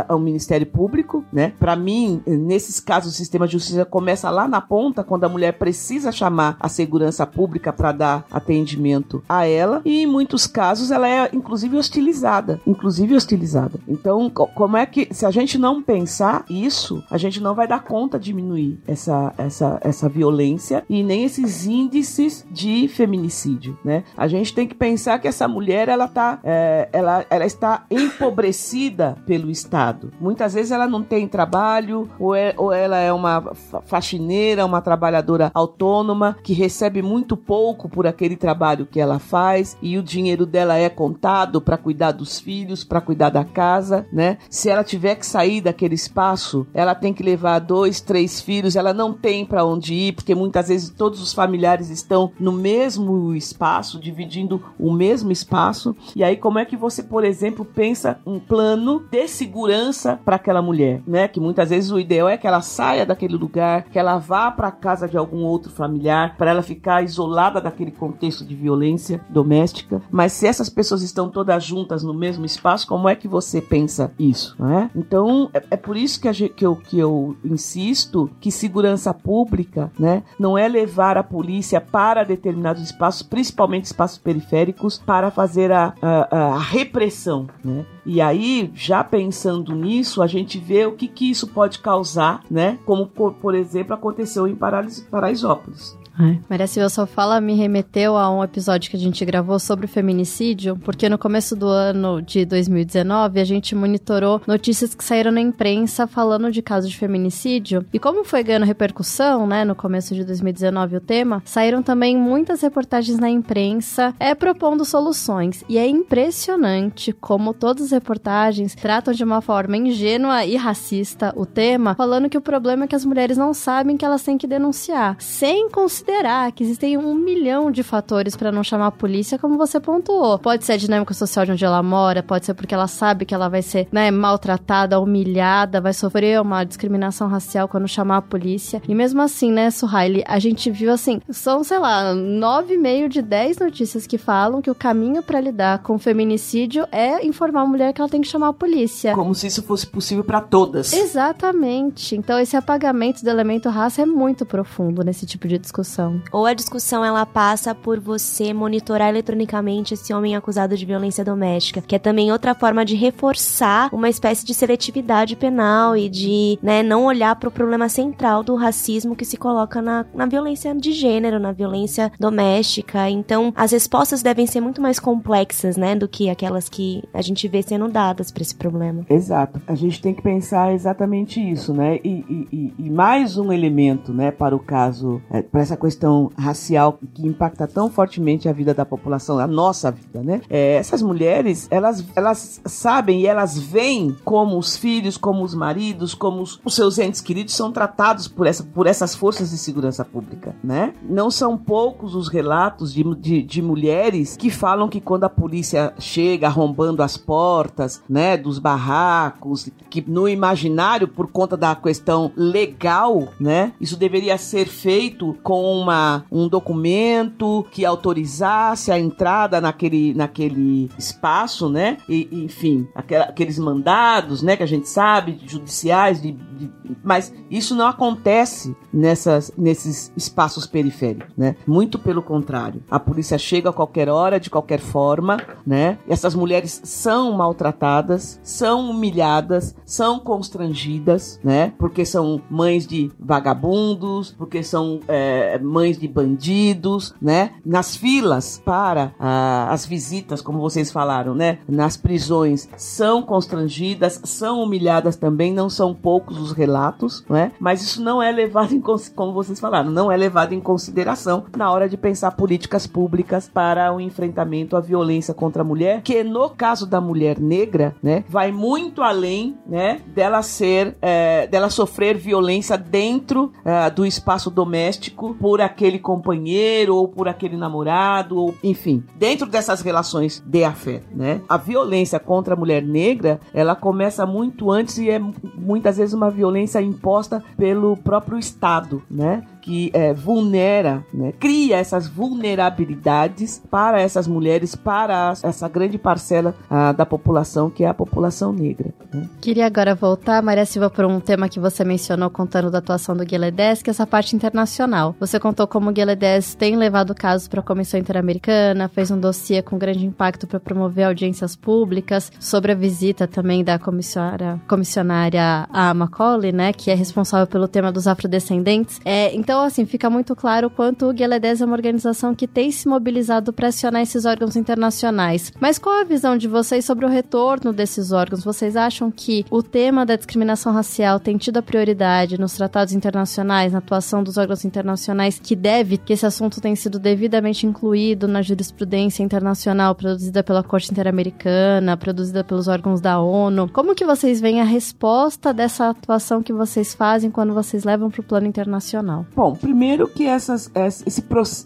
a, a, o Ministério Público, né? Para mim, nesses casos, o sistema de justiça começa lá na ponta, quando a mulher precisa chamar a segurança segurança pública para dar atendimento a ela, e em muitos casos ela é inclusive hostilizada, inclusive hostilizada. Então, como é que, se a gente não pensar isso, a gente não vai dar conta de diminuir essa, essa, essa violência e nem esses índices de feminicídio, né? A gente tem que pensar que essa mulher, ela tá, é, ela, ela está empobrecida pelo Estado. Muitas vezes ela não tem trabalho, ou, é, ou ela é uma faxineira, uma trabalhadora autônoma que recebe recebe muito pouco por aquele trabalho que ela faz, e o dinheiro dela é contado para cuidar dos filhos, para cuidar da casa, né? Se ela tiver que sair daquele espaço, ela tem que levar dois, três filhos, ela não tem para onde ir, porque muitas vezes todos os familiares estão no mesmo espaço, dividindo o mesmo espaço. E aí, como é que você, por exemplo, pensa um plano de dê segurança para aquela mulher, né? Que muitas vezes o ideal é que ela saia daquele lugar, que ela vá para casa de algum outro familiar, para ela ficar isolada daquele contexto de violência doméstica. Mas se essas pessoas estão todas juntas no mesmo espaço, como é que você pensa isso, né? Então, é, é por isso que, a, que, eu, que eu insisto que segurança pública, né, não é levar a polícia para determinados espaços, principalmente espaços periféricos, para fazer a, a, a repressão, né? E aí, já pensando nisso, a gente vê o que, que isso pode causar, né? Como, por, por exemplo, aconteceu em Paraisópolis. É. Maria Silvia, sua fala me remeteu a um episódio que a gente gravou sobre o feminicídio, porque no começo do ano de dois mil e dezenove a gente monitorou notícias que saíram na imprensa falando de casos de feminicídio, e como foi ganhando repercussão, né, no começo de dois mil e dezenove o tema, saíram também muitas reportagens na imprensa é, propondo soluções, e é impressionante como todas as reportagens tratam de uma forma ingênua e racista o tema, falando que o problema é que as mulheres não sabem que elas têm que denunciar, sem considerar Considerar que existem um milhão de fatores para não chamar a polícia, como você pontuou. Pode ser a dinâmica social de onde ela mora, pode ser porque ela sabe que ela vai ser, né, maltratada, humilhada, vai sofrer uma discriminação racial quando chamar a polícia. E mesmo assim, né, Sueli, a gente viu assim, são, sei lá, nove e meio de dez notícias que falam que o caminho para lidar com o feminicídio é informar a mulher que ela tem que chamar a polícia. Como se isso fosse possível para todas. Exatamente. Então esse apagamento do elemento raça é muito profundo nesse tipo de discussão. Ou a discussão, ela passa por você monitorar eletronicamente esse homem acusado de violência doméstica, que é também outra forma de reforçar uma espécie de seletividade penal e de, né, não olhar para o problema central do racismo que se coloca na, na violência de gênero, na violência doméstica. Então, as respostas devem ser muito mais complexas, né, do que aquelas que a gente vê sendo dadas para esse problema. Exato. A gente tem que pensar exatamente isso, né? E, e, e mais um elemento, né, para o caso, é, para essa questão racial que impacta tão fortemente a vida da população, a nossa vida, né? É, essas mulheres, elas, elas sabem e elas veem como os filhos, como os maridos, como os, os seus entes queridos são tratados por, essa, por essas forças de segurança pública, né? Não são poucos os relatos de, de, de mulheres que falam que quando a polícia chega arrombando as portas, né, dos barracos, que no imaginário, por conta da questão legal, né, isso deveria ser feito com Uma, um documento que autorizasse a entrada naquele, naquele espaço, né? E, enfim, aquela, aqueles mandados, né, que a gente sabe, judiciais, de, de, mas isso não acontece nessas, nesses espaços periféricos, né? Muito pelo contrário. A polícia chega a qualquer hora, de qualquer forma, né? E essas mulheres são maltratadas, são humilhadas, são constrangidas, né? Porque são mães de vagabundos, porque são... É, mães de bandidos, né? Nas filas para ah, as visitas, como vocês falaram, né? Nas prisões, são constrangidas, são humilhadas também, não são poucos os relatos, né? Mas isso não é levado em consideração, como vocês falaram, não é levado em consideração na hora de pensar políticas públicas para o enfrentamento à violência contra a mulher, que no caso da mulher negra, né, vai muito além, né, dela ser, é, dela sofrer violência dentro é, do espaço doméstico, por aquele companheiro ou por aquele namorado, ou, enfim, dentro dessas relações de afeto, né? A violência contra a mulher negra, ela começa muito antes e é muitas vezes uma violência imposta pelo próprio Estado, né? Que é, vulnera, né, cria essas vulnerabilidades para essas mulheres, para essa grande parcela a, da população, que é a população negra, né? Queria agora voltar, Maria Silva, por um tema que você mencionou contando da atuação do Geledés, que é essa parte internacional. Você contou como o Geledés tem levado casos para a Comissão Interamericana, fez um dossiê com grande impacto para promover audiências públicas, sobre a visita também da comissionária, comissionária a Macaulay, né, que é responsável pelo tema dos afrodescendentes. É, então, Então, assim, fica muito claro o quanto o Geledés é uma organização que tem se mobilizado para acionar esses órgãos internacionais. Mas qual a visão de vocês sobre o retorno desses órgãos? Vocês acham que o tema da discriminação racial tem tido a prioridade nos tratados internacionais, na atuação dos órgãos internacionais, que deve, que esse assunto tem sido devidamente incluído na jurisprudência internacional produzida pela Corte Interamericana, produzida pelos órgãos da ONU? Como que vocês veem a resposta dessa atuação que vocês fazem quando vocês levam para o plano internacional? Bom, primeiro que essas, esse,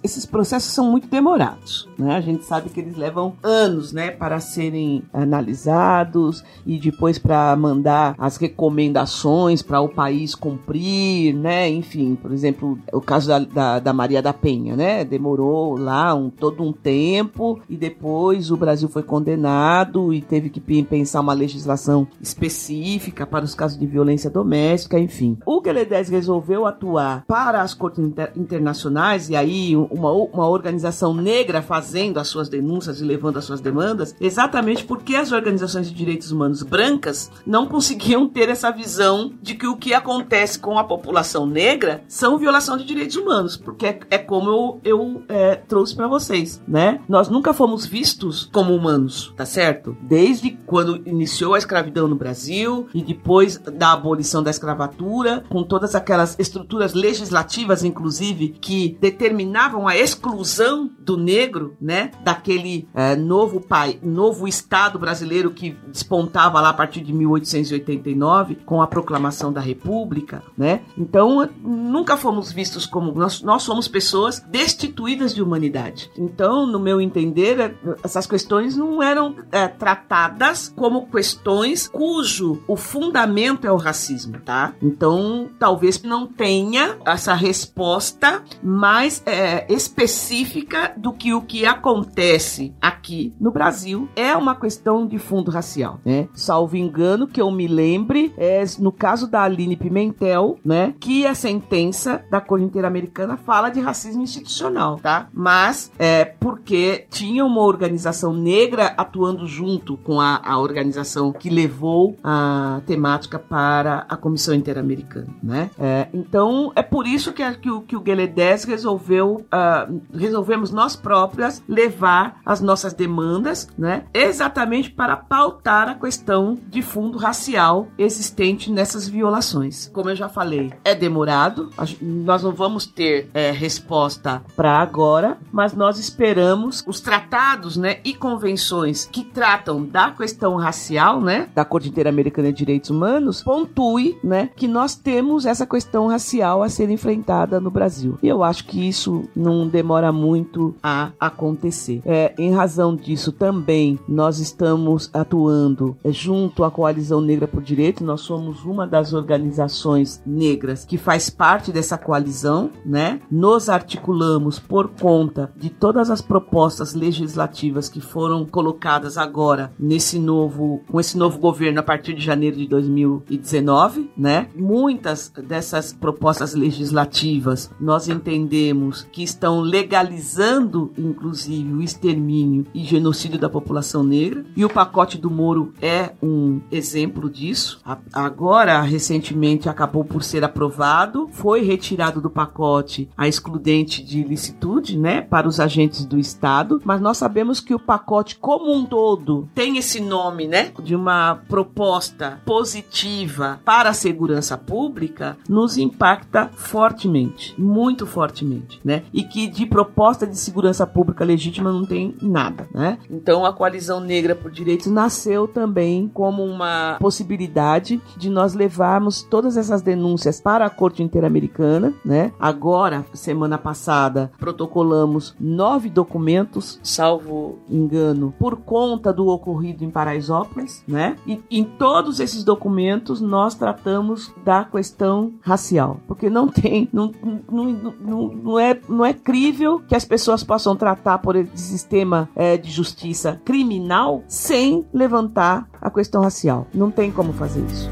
esses processos são muito demorados, né? A gente sabe que eles levam anos, né, para serem analisados e depois para mandar as recomendações para o país cumprir, né? Enfim, por exemplo, o caso da, da, da Maria da Penha, né? Demorou lá um, todo um tempo e depois o Brasil foi condenado e teve que pensar uma legislação específica para os casos de violência doméstica, enfim. O Geledés resolveu atuar para as cortes inter- internacionais, e aí uma, uma organização negra fazendo as suas denúncias e levando as suas demandas, exatamente porque as organizações de direitos humanos brancas não conseguiam ter essa visão de que o que acontece com a população negra são violação de direitos humanos, porque é, é como eu, eu é, trouxe para vocês, né? Nós nunca fomos vistos como humanos, tá certo? Desde quando iniciou a escravidão no Brasil e depois da abolição da escravatura, com todas aquelas estruturas legislativas inclusive, que determinavam a exclusão do negro, né, daquele é, novo, pai, novo Estado brasileiro que despontava lá a partir de mil oitocentos e oitenta e nove, com a proclamação da República, né? Então, nunca fomos vistos como... Nós, nós somos pessoas destituídas de humanidade. Então, no meu entender, essas questões não eram é, tratadas como questões cujo o fundamento é o racismo, tá? Então, talvez não tenha essa resposta mais é, específica do que o que acontece aqui no Brasil é uma questão de fundo racial, né? Salvo engano, que eu me lembre, é, no caso da Aline Pimentel, né, que a sentença da Corte Interamericana fala de racismo institucional, tá? Mas é porque tinha uma organização negra atuando junto com a, a organização que levou a temática para a Comissão Interamericana, né? É, então, é por isso que, a, que, o, que o Geledés resolveu, uh, resolvemos nós próprias levar as nossas demandas, né, exatamente para pautar a questão de fundo racial existente nessas violações. Como eu já falei, é demorado, a, nós não vamos ter é, resposta para agora, mas nós esperamos os tratados, né, e convenções que tratam da questão racial, né, da Corte Interamericana de Direitos Humanos, pontue, né, que nós temos essa questão racial a ser enfrentada no Brasil. E eu acho que isso não demora muito a acontecer. É, em razão disso também, nós estamos atuando junto à Coalizão Negra por Direitos. Nós somos uma das organizações negras que faz parte dessa coalizão, né? Nos articulamos por conta de todas as propostas legislativas que foram colocadas agora nesse novo, com esse novo governo a partir de janeiro de dois mil e dezenove, né? Muitas dessas propostas legislativas, nós entendemos que estão legalizando, inclusive, o extermínio e genocídio da população negra, e o pacote do Moro é um exemplo disso. Agora, recentemente, acabou por ser aprovado, foi retirado do pacote a excludente de ilicitude, né, para os agentes do Estado, mas nós sabemos que o pacote como um todo tem esse nome, né, de uma proposta positiva para a segurança pública, nos impacta fortemente, muito fortemente, né? E que de proposta de segurança pública legítima não tem nada, né? Então a Coalizão Negra por Direitos nasceu também como uma possibilidade de nós levarmos todas essas denúncias para a Corte Interamericana, né? Agora, semana passada, protocolamos nove documentos, salvo engano, por conta do ocorrido em Paraisópolis, né? E em todos esses documentos nós tratamos da questão racial, porque não tem, não, não, não, não, é, não é crível que as pessoas possam tratar por esse sistema é, de justiça criminal sem levantar a questão racial. Não tem como fazer isso.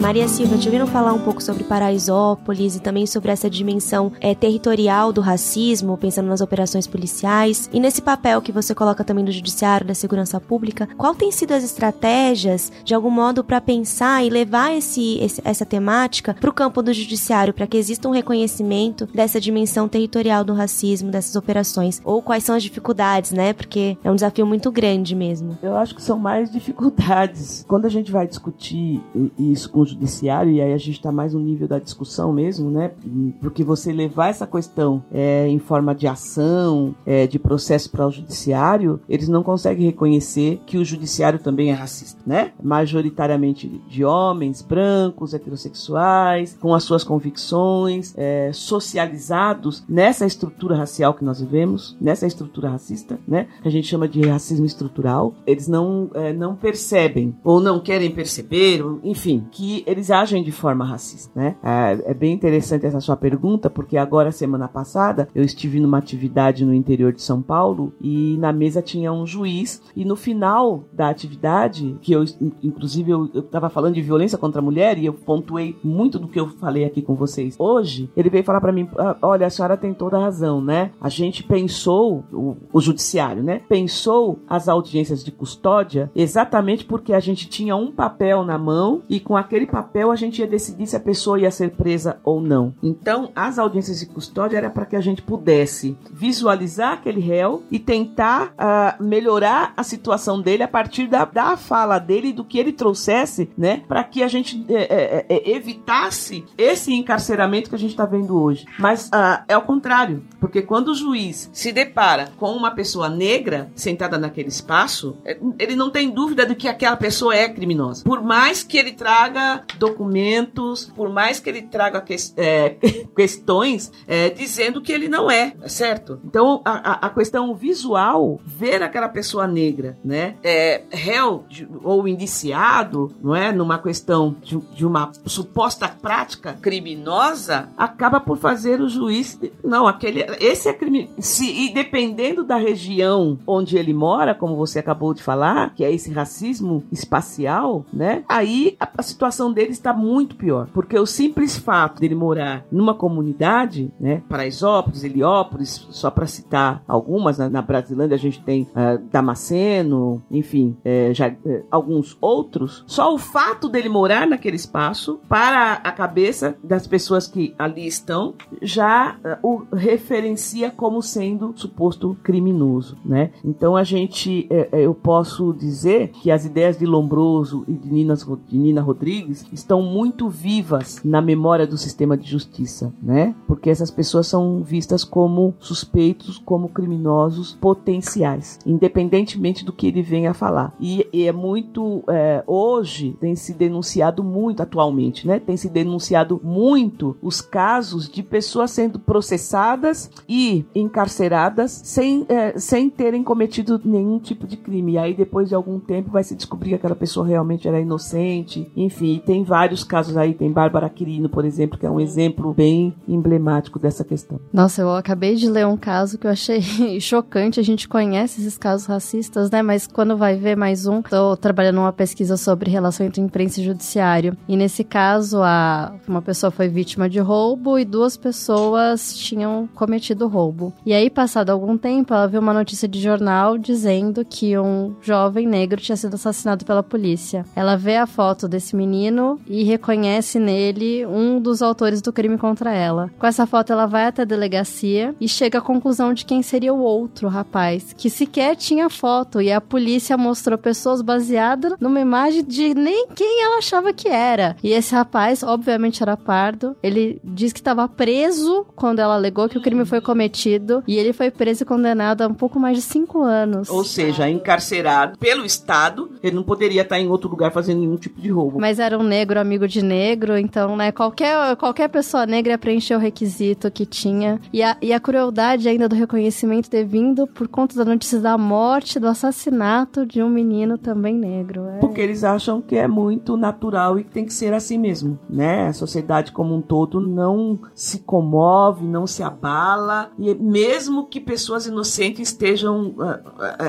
Maria Silva, te ouviram falar um pouco sobre Paraisópolis e também sobre essa dimensão é, territorial do racismo, pensando nas operações policiais. E nesse papel que você coloca também do judiciário, da segurança pública, qual tem sido as estratégias, de algum modo, para pensar e levar esse, esse, essa temática para o campo do judiciário, para que exista um reconhecimento dessa dimensão territorial do racismo, dessas operações? Ou quais são as dificuldades, né? Porque é um desafio muito grande mesmo. Eu acho que são mais dificuldades. Quando a gente vai discutir isso com o judiciário, e aí a gente está mais no nível da discussão mesmo, né? Porque você levar essa questão é, em forma de ação, é, de processo para o judiciário, eles não conseguem reconhecer que o judiciário também é racista, né? Majoritariamente de homens, brancos, heterossexuais, com as suas convicções, é, socializados nessa estrutura racial que nós vivemos, nessa estrutura racista, né? Que a gente chama de racismo estrutural. Eles não, é, não percebem, ou não querem perceber, enfim, que eles agem de forma racista, né? É, é bem interessante essa sua pergunta, porque agora, semana passada, eu estive numa atividade no interior de São Paulo e na mesa tinha um juiz, e no final da atividade, que eu, inclusive, eu estava falando de violência contra a mulher, e eu pontuei muito do que eu falei aqui com vocês hoje, ele veio falar para mim: olha, a senhora tem toda a razão, né? A gente pensou, o, o judiciário, né? Pensou as audiências de custódia exatamente porque a gente tinha um papel na mão, e com aquele papel a gente ia decidir se a pessoa ia ser presa ou não. Então, as audiências de custódia era para que a gente pudesse visualizar aquele réu e tentar uh, melhorar a situação dele a partir da, da fala dele e do que ele trouxesse, né? Para que a gente é, é, é, evitasse esse encarceramento que a gente está vendo hoje. Mas uh, é ao contrário, porque quando o juiz se depara com uma pessoa negra sentada naquele espaço, ele não tem dúvida de que aquela pessoa é criminosa. Por mais que ele traga documentos, por mais que ele traga que, é, questões é, dizendo que ele não é, certo? Então, a, a questão visual, ver aquela pessoa negra, né, é, réu de, ou indiciado, não é, numa questão de, de uma suposta prática criminosa, acaba por fazer o juiz, não, aquele, esse é crime. Se, e dependendo da região onde ele mora, como você acabou de falar, que é esse racismo espacial, né, aí a, a situação dele está muito muito pior, porque o simples fato dele morar numa comunidade, né, Paraisópolis, Heliópolis, só para citar algumas, na, na Brasilândia a gente tem uh, Damasceno, enfim, é, já, é, alguns outros, só o fato dele morar naquele espaço, para a cabeça das pessoas que ali estão, já uh, o referencia como sendo suposto criminoso, né? Então a gente, é, eu posso dizer que as ideias de Lombroso e de Nina, de Nina Rodrigues estão muito muito vivas na memória do sistema de justiça, né? Porque essas pessoas são vistas como suspeitos, como criminosos potenciais, independentemente do que ele venha a falar. E, e é muito... É, hoje tem se denunciado muito, atualmente, né? Tem se denunciado muito os casos de pessoas sendo processadas e encarceradas sem, é, sem terem cometido nenhum tipo de crime. E aí, depois de algum tempo, vai se descobrir que aquela pessoa realmente era inocente. Enfim, e tem vários casos aí, tem Bárbara Quirino, por exemplo, que é um exemplo bem emblemático dessa questão. Nossa, eu acabei de ler um caso que eu achei chocante. A gente conhece esses casos racistas, né? Mas quando vai ver mais um, tô trabalhando uma pesquisa sobre relação entre imprensa e judiciário. E nesse caso, a, uma pessoa foi vítima de roubo e duas pessoas tinham cometido roubo. E aí, passado algum tempo, ela viu uma notícia de jornal dizendo que um jovem negro tinha sido assassinado pela polícia. Ela vê a foto desse menino e reconhece nele um dos autores do crime contra ela. Com essa foto, ela vai até a delegacia e chega à conclusão de quem seria o outro rapaz, que sequer tinha foto, e a polícia mostrou pessoas baseadas numa imagem de nem quem ela achava que era. E esse rapaz, obviamente, era pardo. Ele diz que estava preso quando ela alegou que o crime foi cometido, e ele foi preso e condenado a um pouco mais de cinco anos. Ou seja, encarcerado pelo Estado, ele não poderia estar em outro lugar fazendo nenhum tipo de roubo. Mas era um negro amigo de negro, então, né, qualquer, qualquer pessoa negra preencheu o requisito que tinha, e a, e a crueldade ainda do reconhecimento devido por conta da notícia da morte, do assassinato de um menino também negro. É. Porque eles acham que é muito natural e que tem que ser assim mesmo, né? A sociedade como um todo não se comove, não se abala, e mesmo que pessoas inocentes estejam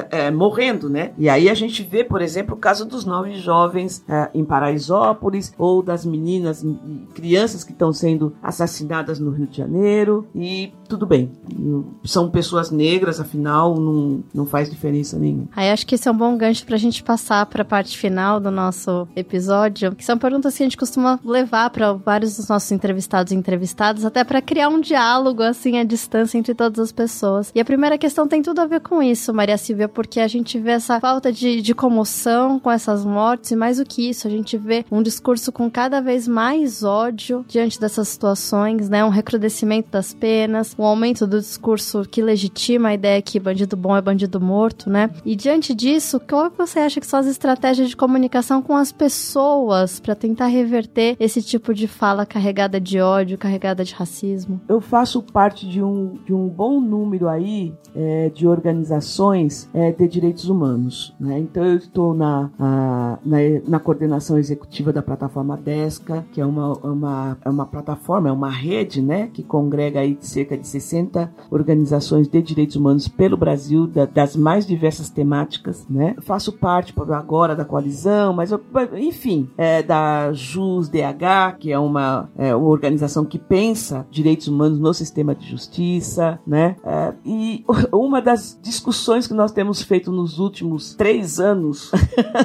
é, é, é, morrendo, né? E aí a gente vê, por exemplo, o caso dos nove jovens é, em Paraisópolis, ou das meninas e crianças que estão sendo assassinadas no Rio de Janeiro, e tudo bem, são pessoas negras, afinal não, não faz diferença nenhuma. Aí acho que esse é um bom gancho pra gente passar pra parte final do nosso episódio, que são perguntas que a gente costuma levar pra vários dos nossos entrevistados e entrevistadas, até pra criar um diálogo assim à distância entre todas as pessoas. E a primeira questão tem tudo a ver com isso, Maria Silvia, porque a gente vê essa falta de, de comoção com essas mortes, e mais do que isso, a gente vê um discurso discurso com cada vez mais ódio diante dessas situações, né? Um recrudescimento das penas, um aumento do discurso que legitima a ideia que bandido bom é bandido morto, né? E diante disso, qual você acha que são as estratégias de comunicação com as pessoas para tentar reverter esse tipo de fala carregada de ódio, carregada de racismo? Eu faço parte de um, de um bom número aí é, de organizações é, de direitos humanos, né? Então eu estou na, na, na coordenação executiva da plataforma DESCA, que é uma, uma, uma plataforma, é uma rede, né, que congrega aí cerca de sessenta organizações de direitos humanos pelo Brasil, da, das mais diversas temáticas, né? Eu faço parte agora da Coalizão, mas eu, enfim, é, da J U S D H, que é uma, é uma organização que pensa direitos humanos no sistema de justiça, né? É, e uma das discussões que nós temos feito nos últimos três anos,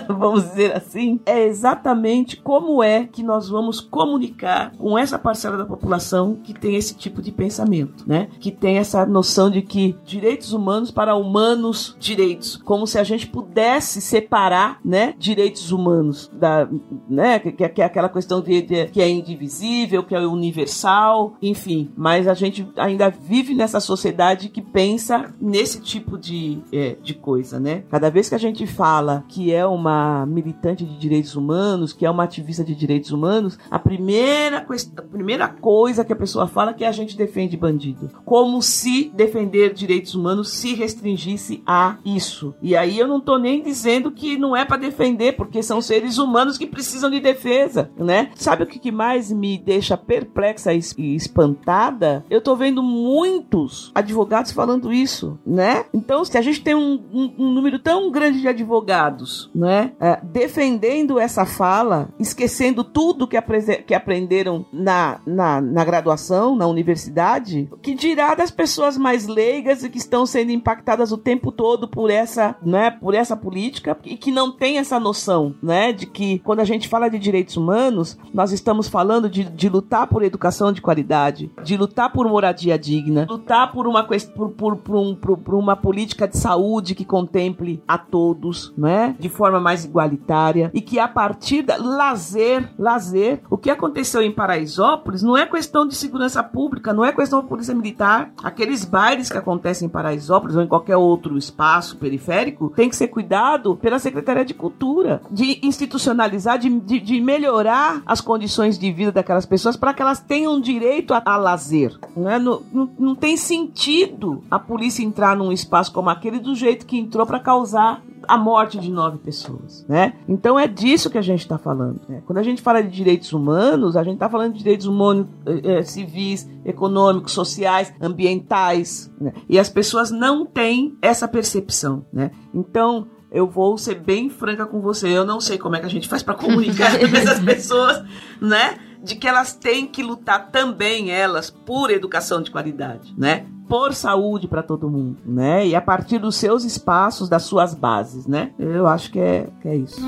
vamos dizer assim, é exatamente como é que nós vamos comunicar com essa parcela da população que tem esse tipo de pensamento, né? Que tem essa noção de que direitos humanos para humanos direitos, como se a gente pudesse separar, né, direitos humanos da, né, que, que é aquela questão de, de, que é indivisível, que é universal, enfim, mas a gente ainda vive nessa sociedade que pensa nesse tipo de, é, de coisa, né? Cada vez que a gente fala que é uma militante de direitos humanos, que é uma ativista de direitos humanos, a primeira, questão, a primeira coisa que a pessoa fala é que a gente defende bandido, como se defender direitos humanos se restringisse a isso. E aí eu não tô nem dizendo que não é para defender, porque são seres humanos que precisam de defesa, né? Sabe o que mais me deixa perplexa e espantada? Eu tô vendo muitos advogados falando isso, né? Então, se a gente tem um, um, um número tão grande de advogados, né, é, defendendo essa fala, esquecendo tudo que, aprese- que aprenderam na, na, na graduação, na universidade, que dirá das pessoas mais leigas e que estão sendo impactadas o tempo todo por essa, né, por essa política, e que não tem essa noção, né, de que quando a gente fala de direitos humanos, nós estamos falando de, de lutar por educação de qualidade, de lutar por moradia digna, lutar por uma, por, por, por um, por, por uma política de saúde que contemple a todos, né, de forma mais igualitária, e que a partir da lazer, lazer, o que aconteceu em Paraisópolis não é questão de segurança pública, não é questão da polícia militar. Aqueles bailes que acontecem em Paraisópolis ou em qualquer outro espaço periférico tem que ser cuidado pela Secretaria de Cultura, de institucionalizar, de, de, de melhorar as condições de vida daquelas pessoas para que elas tenham direito a, a lazer, né? Não, não, não tem sentido a polícia entrar num espaço como aquele do jeito que entrou para causar a morte de nove pessoas, né? Então é disso que a gente está falando, né? Quando a gente fala de direitos humanos, a gente está falando de direitos humanos eh, civis, econômicos, sociais, ambientais, né? E as pessoas não têm essa percepção, né? Então eu vou ser bem franca com você, eu não sei como é que a gente faz para comunicar com essas pessoas, né? De que elas têm que lutar também, elas, por educação de qualidade, né? Por saúde para todo mundo, né? E a partir dos seus espaços, das suas bases, né? Eu acho que é, que é isso.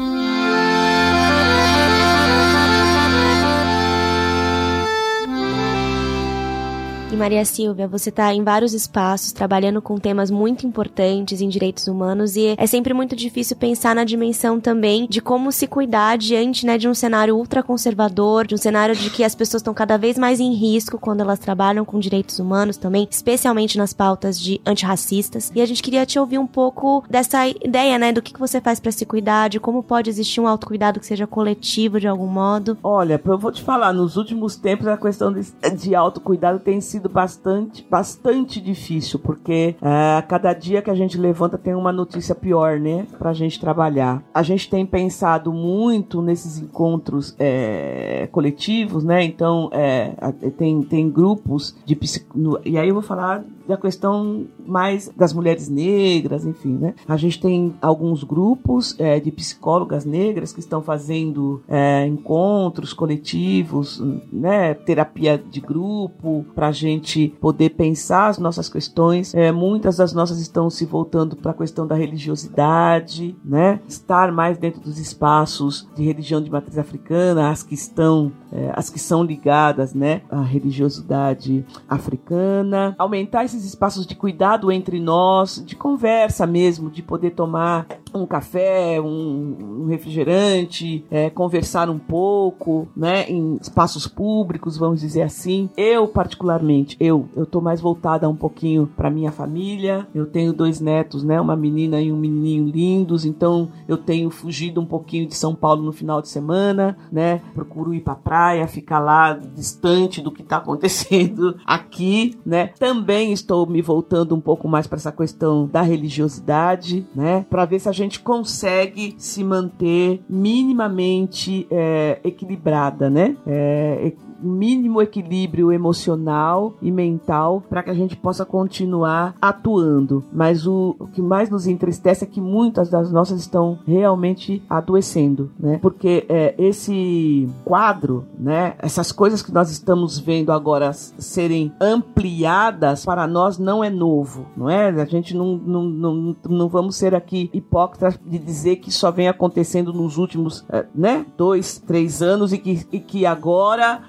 E Maria Silvia, você está em vários espaços trabalhando com temas muito importantes em direitos humanos, e é sempre muito difícil pensar na dimensão também de como se cuidar diante, né, de um cenário ultraconservador, de um cenário de que as pessoas estão cada vez mais em risco quando elas trabalham com direitos humanos também, especialmente nas pautas de antirracistas. E a gente queria te ouvir um pouco dessa ideia, né, do que você faz para se cuidar, de como pode existir um autocuidado que seja coletivo de algum modo. Olha, eu vou te falar, nos últimos tempos a questão de, de autocuidado tem sido bastante, bastante difícil, porque a uh, cada dia que a gente levanta tem uma notícia pior, né, pra gente trabalhar. A gente tem pensado muito nesses encontros é, coletivos, né, então é, tem, tem grupos de psicólogos, e aí eu vou falar da questão mais das mulheres negras, enfim, né, a gente tem alguns grupos é, de psicólogas negras que estão fazendo é, encontros coletivos, né, terapia de grupo, pra gente gente poder pensar as nossas questões. É, muitas das nossas estão se voltando para a questão da religiosidade, né? Estar mais dentro dos espaços de religião de matriz africana, as que estão, é, as que são ligadas, né, à religiosidade africana. Aumentar esses espaços de cuidado entre nós, de conversa mesmo, de poder tomar um café, um, um refrigerante, é, conversar um pouco, né, em espaços públicos, vamos dizer assim. Eu, particularmente, eu, eu tô mais voltada um pouquinho pra minha família. Eu tenho dois netos, né, uma menina e um menininho lindos, então eu tenho fugido um pouquinho de São Paulo no final de semana, né, procuro ir pra praia, ficar lá distante do que tá acontecendo aqui, né. Também estou me voltando um pouco mais pra essa questão da religiosidade, né, pra ver se a gente consegue se manter minimamente é, equilibrada, né, é, mínimo equilíbrio emocional e mental para que a gente possa continuar atuando. Mas o, o que mais nos entristece é que muitas das nossas estão realmente adoecendo, né? Porque é, esse quadro, né? Essas coisas que nós estamos vendo agora serem ampliadas para nós não é novo, não é? A gente não, não, não, não vamos ser aqui hipócritas de dizer que só vem acontecendo nos últimos, é, né? Dois, três anos e que, e que agora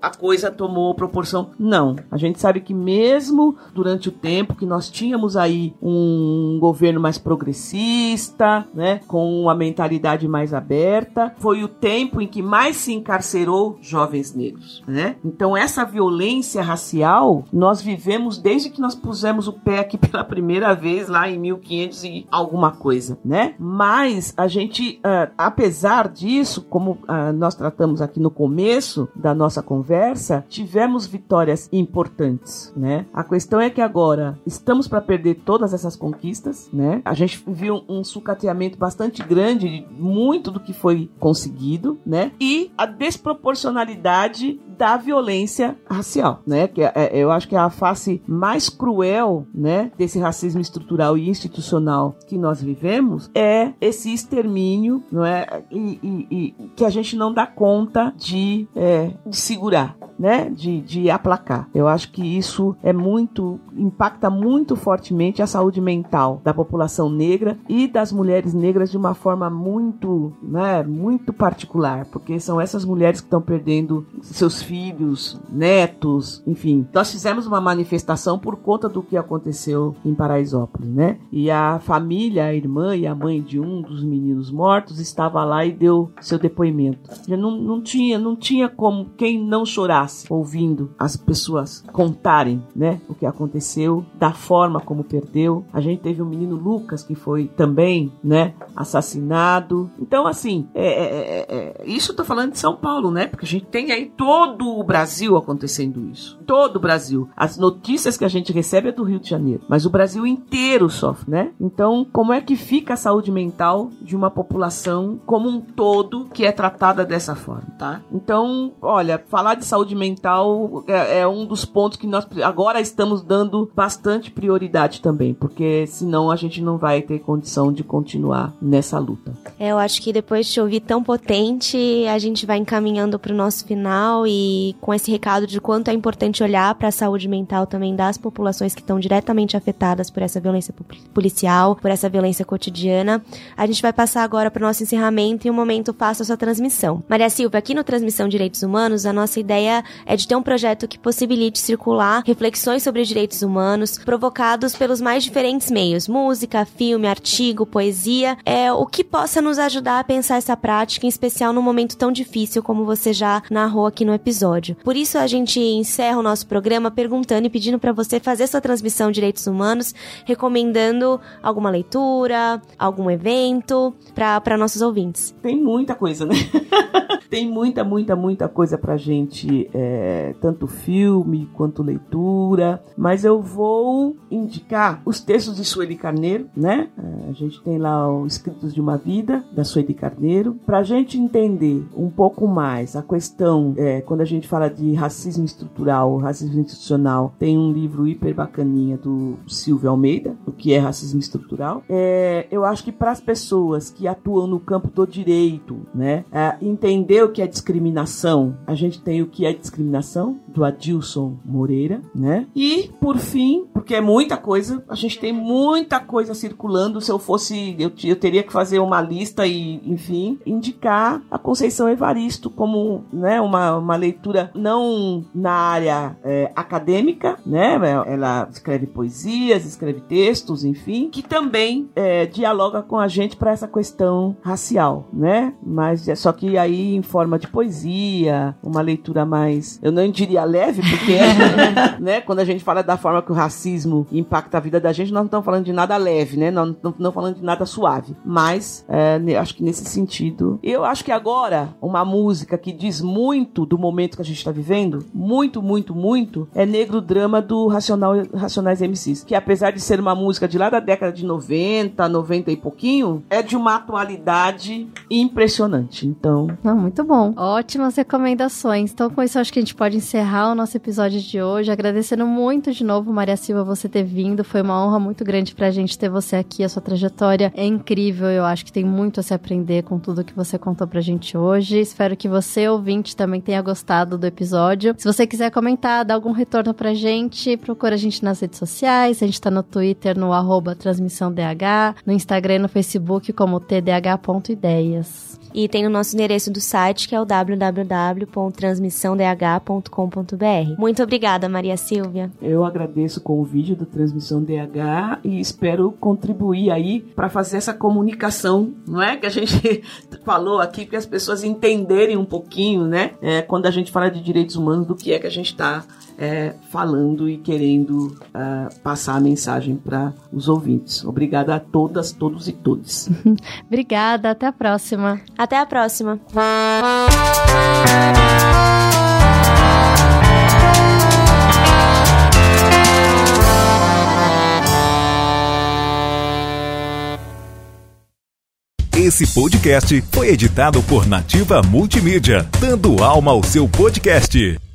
a coisa tomou proporção. Não. A gente sabe que mesmo durante o tempo que nós tínhamos aí um governo mais progressista, né, com uma mentalidade mais aberta, foi o tempo em que mais se encarcerou jovens negros, né? Então essa violência racial nós vivemos desde que nós pusemos o pé aqui pela primeira vez lá em mil e quinhentos e alguma coisa, né? Mas a gente, uh, apesar disso, como uh, nós tratamos aqui no começo da nossa conversa, tivemos vitórias importantes, né? A questão é que agora estamos para perder todas essas conquistas, né? A gente viu um sucateamento bastante grande de muito do que foi conseguido, né? E a desproporcionalidade da violência racial, né? Que é, eu acho que é a face mais cruel, né, desse racismo estrutural e institucional que nós vivemos, é esse extermínio, não é? E, e, e que a gente não dá conta de, é, de segurar, né? De, de aplacar. Eu acho que isso é muito, impacta muito fortemente a saúde mental da população negra e das mulheres negras de uma forma muito, né, muito particular, porque são essas mulheres que estão perdendo seus filhos, netos, enfim. Nós fizemos uma manifestação por conta do que aconteceu em Paraisópolis, né? E a família, a irmã e a mãe de um dos meninos mortos estava lá e deu seu depoimento. Não, não tinha, não tinha como quem não chorasse ouvindo as pessoas contarem, né, o que aconteceu, da forma como perdeu. A gente teve um menino Lucas que foi também, né, assassinado. Então, assim, é, é, é, isso eu tô falando de São Paulo, né? Porque a gente tem aí todo Todo o Brasil acontecendo isso. Todo o Brasil. As notícias que a gente recebe é do Rio de Janeiro. Mas o Brasil inteiro sofre, né? Então, como é que fica a saúde mental de uma população como um todo que é tratada dessa forma, tá? Então, olha, falar de saúde mental é, é um dos pontos que nós agora estamos dando bastante prioridade também, porque senão a gente não vai ter condição de continuar nessa luta. É, eu acho que depois de te ouvir tão potente, a gente vai encaminhando pro nosso final e E com esse recado de quanto é importante olhar para a saúde mental também das populações que estão diretamente afetadas por essa violência policial, por essa violência cotidiana. A gente vai passar agora para o nosso encerramento e um momento faça a sua transmissão. Maria Silvia, aqui no Transmissão Direitos Humanos, a nossa ideia é de ter um projeto que possibilite circular reflexões sobre direitos humanos provocados pelos mais diferentes meios, música, filme, artigo, poesia, é, o que possa nos ajudar a pensar essa prática, em especial num momento tão difícil como você já narrou aqui no episódio. Episódio. Por isso a gente encerra o nosso programa perguntando e pedindo para você fazer sua transmissão de direitos humanos, recomendando alguma leitura, algum evento para nossos ouvintes. Tem muita coisa, né? Tem muita, muita, muita coisa pra gente, é, tanto filme quanto leitura, mas eu vou indicar os textos de Sueli Carneiro, né? A gente tem lá o Escritos de uma Vida, da Sueli Carneiro, pra gente entender um pouco mais a questão, é, quando a gente fala de racismo estrutural, racismo institucional, tem um livro hiper bacaninha do Silvio Almeida, o que é racismo estrutural. É, eu acho que para as pessoas que atuam no campo do direito, né, é, entender o que é discriminação, a gente tem o que é discriminação, do Adilson Moreira, né? E, por fim, porque é muita coisa, a gente tem muita coisa circulando, se eu fosse, eu, eu teria que fazer uma lista e, enfim, indicar a Conceição Evaristo como, né, uma, uma leitura leitura não na área é, acadêmica, né? Ela escreve poesias, escreve textos, enfim, que também é, dialoga com a gente para essa questão racial, né? Mas é só que aí em forma de poesia, uma leitura mais, eu não diria leve, porque é, né? Quando a gente fala da forma que o racismo impacta a vida da gente, nós não estamos falando de nada leve, né? Nós não estamos falando de nada suave. Mas é, acho que nesse sentido, eu acho que agora uma música que diz muito do momento que a gente está vivendo, muito, muito, muito, é Negro Drama do Racional, Racionais M Cs, que apesar de ser uma música de lá da década de noventa, noventa e pouquinho, é de uma atualidade impressionante. Então... Ah, muito bom. Ótimas recomendações. Então com isso acho que a gente pode encerrar o nosso episódio de hoje, agradecendo muito de novo, Maria Silva, você ter vindo. Foi uma honra muito grande pra gente ter você aqui, a sua trajetória é incrível, eu acho que tem muito a se aprender com tudo que você contou pra gente hoje. Espero que você, ouvinte, também tenha gostado do episódio. Se você quiser comentar, dar algum retorno pra gente, procura a gente nas redes sociais, a gente tá no Twitter, no arroba transmissãodh, no Instagram e no Facebook como tdh.ideias. E tem o nosso endereço do site, que é o w w w ponto transmissão d h ponto com ponto b r. Muito obrigada, Maria Silvia. Eu agradeço o convite do Transmissão D H e espero contribuir aí para fazer essa comunicação, não é? Que a gente falou aqui, para as pessoas entenderem um pouquinho, né? É, quando a gente fala de direitos humanos, do que é que a gente está é, falando e querendo uh, passar a mensagem para os ouvintes. Obrigada a todas, todos e todes. Obrigada, até a próxima. Até a próxima. Esse podcast foi editado por Nativa Multimídia, dando alma ao seu podcast.